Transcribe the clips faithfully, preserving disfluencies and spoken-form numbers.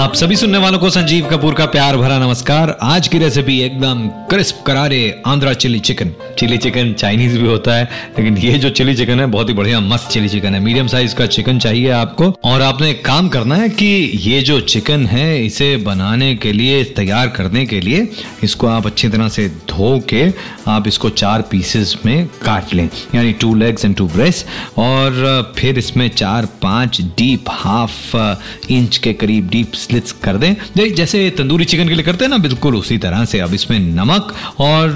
आप सभी सुनने वालों को संजीव कपूर का प्यार भरा नमस्कार। आज की रेसिपी एकदम क्रिस्प करारे Andhra chilli chicken. Chilli chicken Chinese भी होता है, लेकिन ये जो चिली चिकन है बहुत ही बढ़िया मस्त चिली चिकन है। मीडियम साइज का चिकन चाहिए आपको, और आपने एक काम करना है कि ये जो चिकन है इसे बनाने के लिए, तैयार करने के लिए इसको आप अच्छी तरह से धो के आप इसको चार पीसेस में काट लें, यानी two legs and two breast. और फिर इसमें चार पाँच डीप हाफ इंच के करीब डीप स्लिट्स कर दें, जैसे तंदूरी चिकन के लिए करते हैं ना, बिल्कुल उसी तरह से। अब इसमें नमक और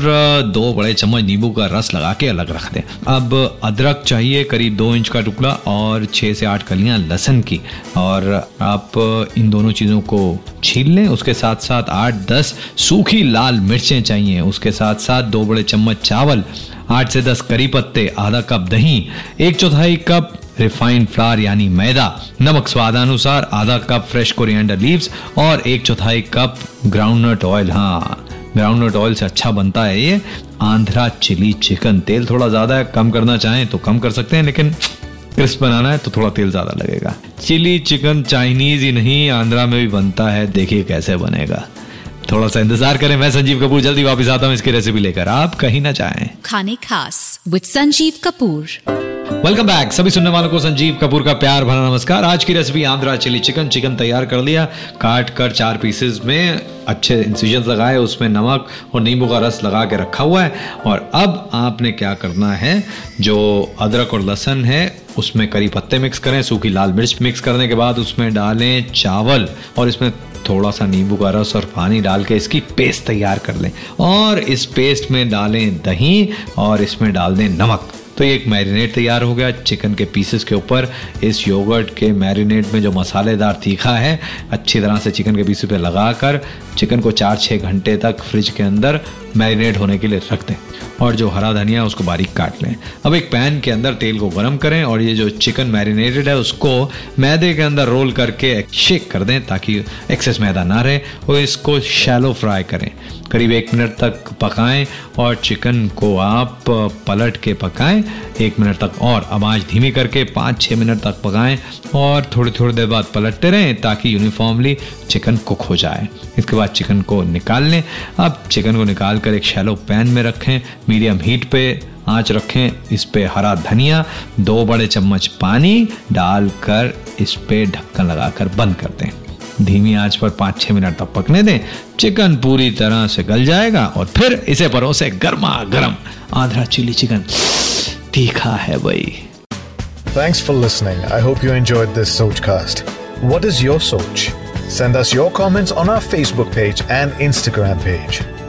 दो बड़े चम्मच नींबू का रस लगा के अलग रख दें। अब अदरक चाहिए करीब दो इंच का टुकड़ा और छः से आठ कलियां लहसुन की, और आप इन दोनों चीज़ों को छील लें। उसके साथ साथ आठ दस सूखी लाल मिर्चें चाहिए, उसके साथ साथ दो बड़े चम्मच चावल, आठ से दस करी पत्ते, आधा कप दही, एक चौथाई कप रिफाइंड फ्लावर यानी मैदा, नमक स्वादानुसार, आधा कप फ्रेश कोरिएंडर लीव्स और एक चौथाई कप ग्राउंडनट ऑयल। हाँ, ग्राउंडनट ऑयल से अच्छा बनता है ये आंध्रा चिली चिकन। तेल थोड़ा ज़्यादा है, कम करना चाहें तो कम कर सकते हैं, लेकिन क्रिस्प बनाना है तो थोड़ा तेल ज़्यादा लगेगा। चिली चिकन चाइनीज़ ही नहीं, आंध्रा में भी बनता है, देखिए कैसे बनेगा। थोड़ा सा इंतजार करें, मैं संजीव कपूर जल्दी वापस आता हूँ इसकी रेसिपी लेकर, आप कहीं ना जाएं। खाने खास with Sanjeev Kapoor. Welcome back सभी सुनने वालों को, संजीव कपूर का प्यार भरा नमस्कार। आज की recipe Andhra chilli chicken. Chicken तैयार कर लिया, काट कर चार पीसेस में अच्छे इंसिजन्स लगाए, उसमें नमक और नींबू का रस लगा के रखा हुआ है। और अब आपने क्या करना है, जो अदरक और लहसुन है उसमें करी पत्ते मिक्स करें, सूखी लाल मिर्च मिक्स करने के बाद उसमें डालें चावल, और इसमें थोड़ा सा नींबू का रस और पानी डाल के इसकी पेस्ट तैयार कर लें। और इस पेस्ट में डालें दही और इसमें डाल दें नमक। तो ये एक मैरिनेट तैयार हो गया। चिकन के पीसेस के ऊपर इस योगर्ट के मैरिनेट में जो मसालेदार तीखा है अच्छी तरह से चिकन के पीसेस पे लगा कर चिकन को चार छः घंटे तक फ्रिज के अंदर मैरिनेट होने के लिए रख दें। और जो हरा धनिया उसको बारीक काट लें। अब एक पैन के अंदर तेल को गर्म करें और ये जो चिकन मैरिनेटेड है उसको मैदे के अंदर रोल करके शेक कर दें ताकि एक्सेस मैदा ना रहे, और इसको शैलो फ्राई करें। करीब एक मिनट तक पकाएं और चिकन को आप पलट के पकाएं एक मिनट तक, और अब आंच धीमी करके पाँच छः मिनट तक पकाएं और थोड़ी थोड़ी देर बाद पलटते रहें ताकि यूनिफॉर्मली चिकन कुक हो जाए। इसके बाद चिकन को निकाल लें। अब चिकन को निकाल कर एक शैलो पैन में रखें, मीडियम हीट पे आंच रखें। इस पे हरा धनिया, दो बड़े चम्मच पानी डालकर इस पे ढक्कन लगाकर बंद कर दें। धीमी आंच पर पाँच छः मिनट तक पकने दें। चिकन पूरी तरह से गल जाएगा और फिर इसे परोसें गर्मा गर्म। आंध्रा चिली चिकन तीखा है भाई। Thanks for listening. I hope you enjoyed this Sochcast. What is your soch? Send us your comments on our Facebook page and Instagram page.